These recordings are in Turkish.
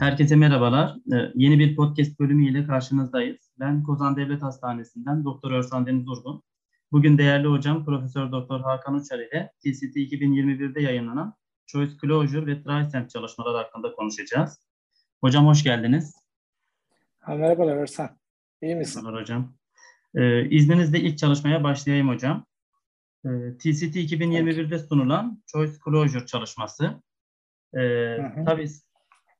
Herkese merhabalar. Yeni bir podcast bölümüyle karşınızdayız. Ben Kozan Devlet Hastanesi'nden Doktor Örsan Deniz Urgun. Bugün değerli hocam Profesör Doktor Hakan Uçar ile TCT 2021'de yayınlanan Choice Closure ve TRISCEND çalışmaları hakkında konuşacağız. Hocam hoş geldiniz. Merhabalar Örsan. İyi misin? Merhabalar hocam. İzninizle ilk çalışmaya başlayayım hocam. TCT 2021'de sunulan Choice Closure çalışması.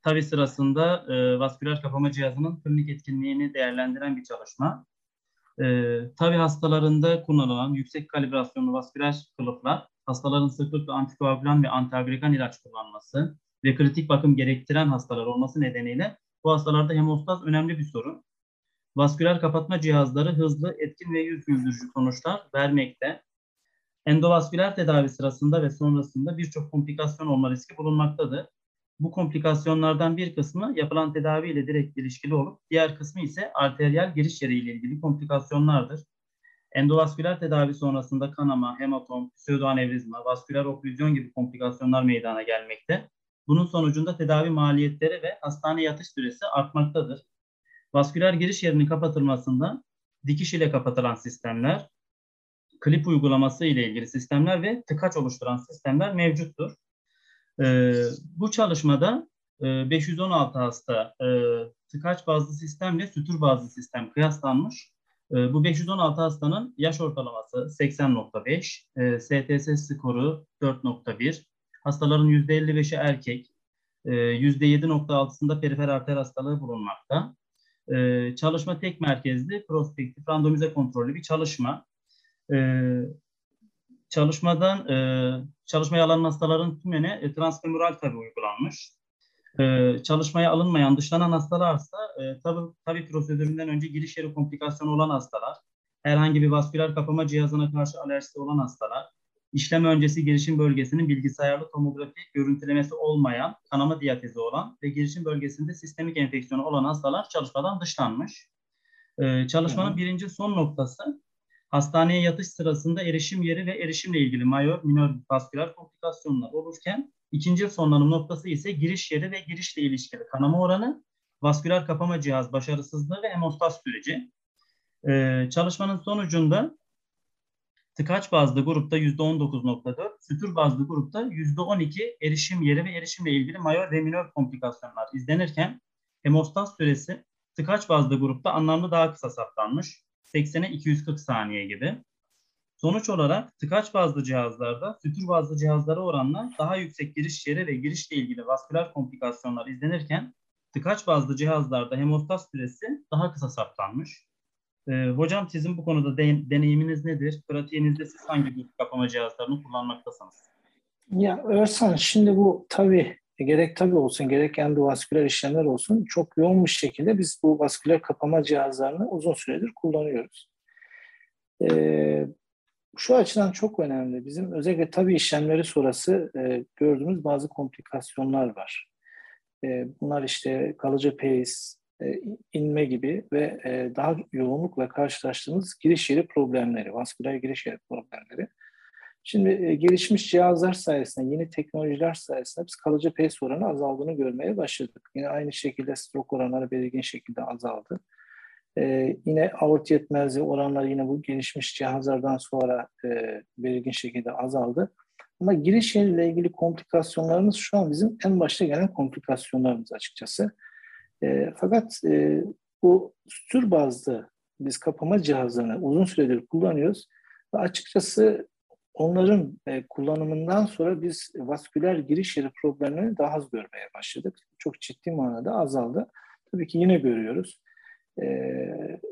TAVI sırasında vasküler kapama cihazının klinik etkinliğini değerlendiren bir çalışma. TAVI hastalarında kullanılan yüksek kalibrasyonlu vasküler kılıflar, hastaların sıklıkla antikoagülan ve antiagregan ilaç kullanması ve kritik bakım gerektiren hastalar olması nedeniyle bu hastalarda hemostaz önemli bir sorun. Vasküler kapatma cihazları hızlı, etkin ve yüz güldürücü sonuçlar vermekte. Endovasküler tedavi sırasında ve sonrasında birçok komplikasyon olma riski bulunmaktadır. Bu komplikasyonlardan bir kısmı yapılan tedavi ile direkt ilişkili olup diğer kısmı ise arteriyel giriş yeri ile ilgili komplikasyonlardır. Endovasküler tedavi sonrasında kanama, hematom, pseudoanevrizma, vasküler oklüzyon gibi komplikasyonlar meydana gelmekte. Bunun sonucunda tedavi maliyetleri ve hastane yatış süresi artmaktadır. Vasküler giriş yerinin kapatılmasında dikiş ile kapatılan sistemler, klip uygulaması ile ilgili sistemler ve tıkaç oluşturan sistemler mevcuttur. Bu çalışmada 516 hasta tıkaç bazlı sistemle sütür bazlı sistem kıyaslanmış. Bu 516 hastanın yaş ortalaması 80.5, STS skoru 4.1, hastaların %55'i erkek, %7.6'sında perifer arter hastalığı bulunmakta. Çalışma tek merkezli, prospektif, randomize kontrollü bir çalışma. Çalışmaya alınan hastaların tümüne transfemoral TAVI uygulanmış. Çalışmaya alınmayan, dışlanan hastalarsa TAVI prosedüründen önce giriş yeri komplikasyonu olan hastalar, herhangi bir vasküler kapama cihazına karşı alerjisi olan hastalar, işlem öncesi girişim bölgesinin bilgisayarlı tomografi görüntülemesi olmayan, kanama diyatezi olan ve girişim bölgesinde sistemik enfeksiyonu olan hastalar çalışmadan dışlanmış. Çalışmanın birinci son noktası, hastaneye yatış sırasında erişim yeri ve erişimle ilgili majör, minör vasküler komplikasyonlar olurken ikinci sonlanım noktası ise giriş yeri ve girişle ilişkili kanama oranı, vasküler kapama cihaz başarısızlığı ve hemostaz süreci. Çalışmanın sonucunda tıkaç bazlı grupta %19.4, sütür bazlı grupta %12 erişim yeri ve erişimle ilgili majör ve minör komplikasyonlar izlenirken hemostaz süresi tıkaç bazlı grupta anlamlı daha kısa saptanmış. 80'e 240 saniye gibi. Sonuç olarak tıkaç bazlı cihazlarda sütür bazlı cihazlara oranla daha yüksek giriş yeri ve girişle ilgili vasküler komplikasyonlar izlenirken tıkaç bazlı cihazlarda hemostaz süresi daha kısa saptanmış. Hocam sizin bu konuda deneyiminiz nedir? Pratiğinizde siz hangi bir kapama cihazlarını kullanmaktasınız? Ya Örsan, şimdi bu tabii gerek tabii olsun, gerek endovasküler işlemler olsun çok yoğun bir şekilde biz bu vasküler kapama cihazlarını uzun süredir kullanıyoruz. Şu açıdan çok önemli. Bizim özellikle tabii işlemleri sonrası gördüğümüz bazı komplikasyonlar var. Bunlar işte kalıcı PACE, inme gibi ve daha yoğunlukla karşılaştığımız giriş yeri problemleri, vasküler giriş yeri problemleri. Şimdi gelişmiş cihazlar sayesinde, yeni teknolojiler sayesinde biz kalıcı PACE oranı azaldığını görmeye başladık. Yine aynı şekilde stroke oranları belirgin şekilde azaldı. Yine aort yetmezliği oranları yine bu gelişmiş cihazlardan sonra belirgin şekilde azaldı. Ama giriş yeriyle ilgili komplikasyonlarımız şu an bizim en başta gelen komplikasyonlarımız açıkçası. Fakat bu tür bazlı biz kapama cihazlarını uzun süredir kullanıyoruz ve açıkçası onların kullanımından sonra biz vasküler giriş yeri problemlerini daha az görmeye başladık. Çok ciddi manada azaldı. Tabii ki yine görüyoruz.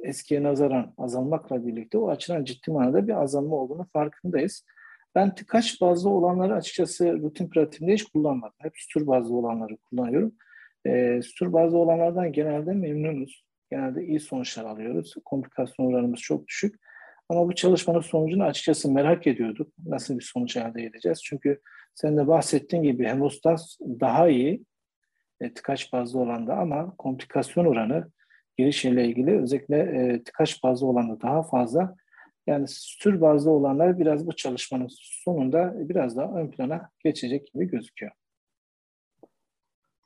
Eskiye nazaran azalmakla birlikte o açıdan ciddi manada bir azalma olduğunu farkındayız. Ben tıkaç bazlı olanları açıkçası rutin pratiğimde hiç kullanmadım. Hep sütür bazlı olanları kullanıyorum. Sütür bazlı olanlardan genelde memnunuz. Genelde iyi sonuçlar alıyoruz. Komplikasyon oranımız çok düşük. Ama bu çalışmanın sonucunu açıkçası merak ediyorduk. Nasıl bir sonuç elde edeceğiz? Çünkü sen de bahsettiğin gibi hemostaz daha iyi tıkaç bazlı olanda ama komplikasyon oranı girişiyle ilgili özellikle tıkaç bazlı olanda daha fazla. Yani tür bazlı olanlar biraz bu çalışmanın sonunda biraz daha ön plana geçecek gibi gözüküyor.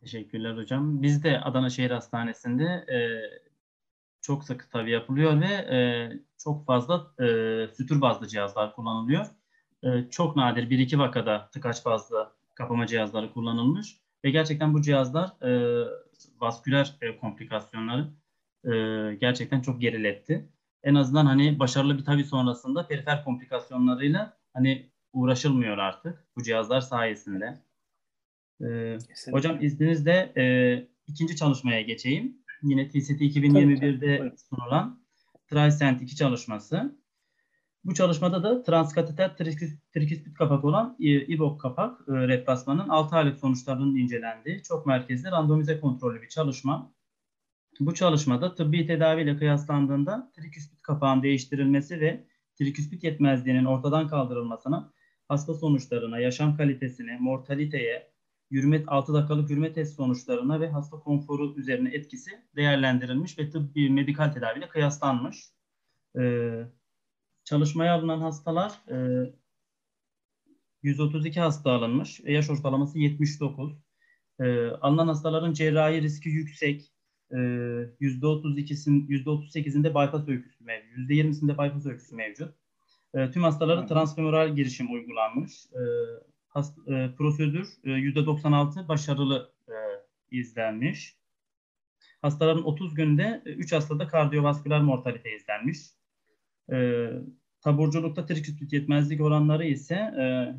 Teşekkürler hocam. Biz de Adana Şehir Hastanesi'nde çok sık TAVI yapılıyor ve çok fazla sütür bazlı cihazlar kullanılıyor. Çok nadir 1-2 vakada tıkaç bazlı kapama cihazları kullanılmış ve gerçekten bu cihazlar vasküler komplikasyonları gerçekten çok geriletti. En azından hani başarılı bir TAVI sonrasında perifer komplikasyonlarıyla hani uğraşılmıyor artık bu cihazlar sayesinde. Hocam izninizle ikinci çalışmaya geçeyim. Yine TCT 2021'de sunulan TRISCEND 2 çalışması. Bu çalışmada da transkateter trikispit kapak olan EVOQUE kapak replasmanın 6 aylık sonuçlarının incelendiği çok merkezli randomize kontrollü bir çalışma. Bu çalışmada tıbbi tedaviyle kıyaslandığında trikispit kapağın değiştirilmesi ve trikispit yetmezliğinin ortadan kaldırılmasına, hasta sonuçlarına, yaşam kalitesine, mortaliteye, yürüme, 6 dakikalık yürüme test sonuçlarına ve hasta konforu üzerine etkisi değerlendirilmiş ve tıbbi medikal tedaviyle kıyaslanmış. Çalışmaya alınan hastalar 132 hasta alınmış. Yaş ortalaması 79. Alınan hastaların cerrahi riski yüksek. %38'inde bypass öyküsü mevcut. %20'sinde bypass öyküsü mevcut. Tüm hastalara transfemoral girişim uygulanmış. Prosedür %96 başarılı izlenmiş. Hastaların 30 günde 3 hastada kardiyovasküler mortalite izlenmiş. Taburculukta trikispit yetmezlik oranları ise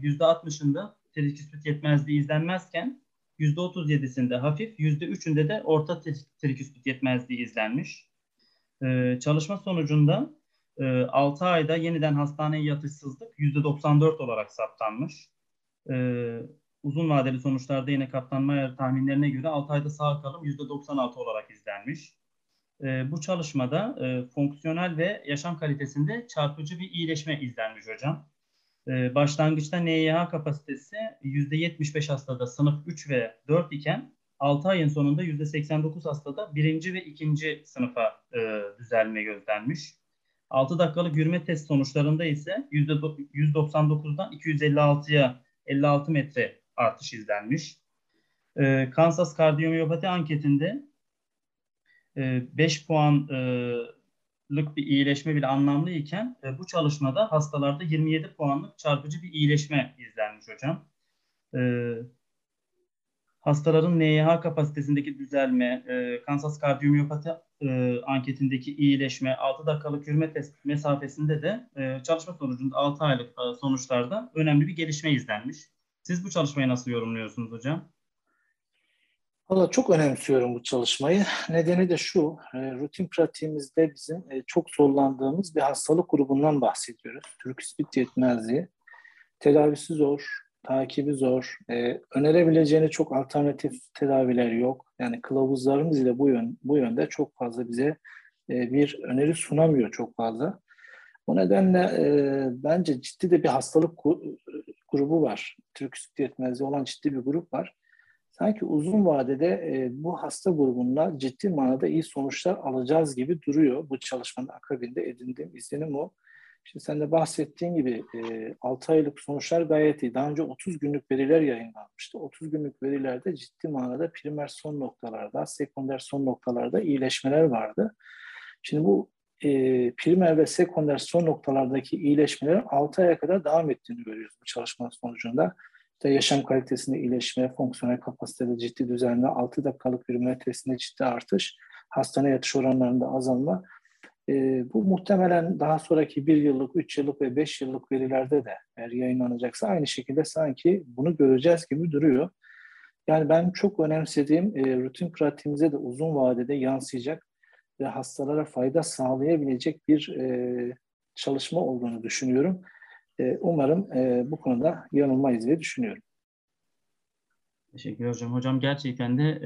%60'ında trikispit yetmezliği izlenmezken %37'sinde hafif, %3'ünde de orta trikispit yetmezliği izlenmiş. Çalışma sonucunda 6 ayda yeniden hastaneye yatışsızlık %94 olarak saptanmış. Uzun vadeli sonuçlarda yine Kaplan-Meier tahminlerine göre 6 ayda sağ kalım %96 olarak izlenmiş. Bu çalışmada fonksiyonel ve yaşam kalitesinde çarpıcı bir iyileşme izlenmiş hocam. Başlangıçta NYHA kapasitesi %75 hastada sınıf 3 ve 4 iken 6 ayın sonunda %89 hastada 1. ve 2. sınıfa düzelme gözlenmiş. 6 dakikalık yürüme test sonuçlarında ise %199'dan 256'ya 56 metre artış izlenmiş. Kansas Kardiyomiyopati Anketi'nde 5 puanlık bir iyileşme bile anlamlı iken bu çalışmada hastalarda 27 puanlık çarpıcı bir iyileşme izlenmiş hocam. Hastaların NYHA kapasitesindeki düzelme, Kansas Kardiyomiyopati anketindeki iyileşme, 6 dakikalık yürüme test mesafesinde de çalışma sonucunda 6 aylık sonuçlarda önemli bir gelişme izlenmiş. Siz bu çalışmayı nasıl yorumluyorsunuz hocam? Valla çok önemsiyorum bu çalışmayı. Nedeni de şu, rutin pratiğimizde bizim çok zorlandığımız bir hastalık grubundan bahsediyoruz. Trikispit yetmezliği. Tedavisi zor, takibi zor. Önerebileceğine çok alternatif tedaviler yok. Yani kılavuzlarımız ile bu yönde çok fazla bize bir öneri sunamıyor çok fazla. O nedenle bence ciddi de bir hastalık grubu var. Trikispit yetmezliği olan ciddi bir grup var. Sanki uzun vadede bu hasta grubundan ciddi manada iyi sonuçlar alacağız gibi duruyor. Bu çalışmanın akabinde edindiğim izlenim o. Şimdi sen de bahsettiğin gibi 6 aylık sonuçlar gayet iyi. Daha önce 30 günlük veriler yayınlanmıştı. 30 günlük verilerde ciddi manada primer son noktalarda, sekonder son noktalarda iyileşmeler vardı. Şimdi bu primer ve sekonder son noktalardaki iyileşmelerin 6 aya kadar devam ettiğini görüyoruz bu çalışmanın sonucunda. İşte yaşam kalitesinde iyileşme, fonksiyonel kapasitede ciddi düzenle, 6 dakikalık yürüme testinde ciddi artış, hastane yatış oranlarında azalma. Bu muhtemelen daha sonraki 1 yıllık, 3 yıllık ve 5 yıllık verilerde de eğer yayınlanacaksa aynı şekilde sanki bunu göreceğiz gibi duruyor. Yani ben çok önemsediğim rutin pratiğimize de uzun vadede yansıyacak ve hastalara fayda sağlayabilecek bir çalışma olduğunu düşünüyorum. Umarım bu konuda yanılmayız diye düşünüyorum. Teşekkür hocam. Hocam gerçekten de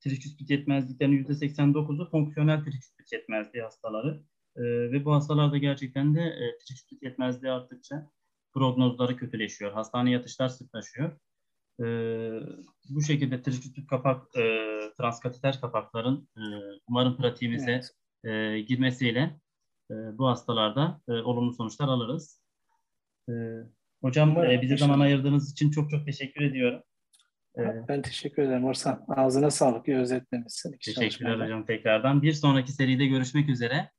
trikispit yetmezliklerinin %89'u fonksiyonel trikispit yetmezliği hastaları. Ve bu hastalarda gerçekten de trikispit yetmezliği arttıkça prognozları kötüleşiyor. Hastane yatışlar sıklaşıyor. Bu şekilde trikispit kapak, transkateter kapakların umarım pratiğimize girmesiyle bu hastalarda olumlu sonuçlar alırız. Hocam bize zaman ayırdığınız için çok çok teşekkür ediyorum. Ben teşekkür ederim Örsan. Ağzına sağlık. İyi özetlemişsin. Teşekkürler hocam tekrardan. Bir sonraki seride görüşmek üzere.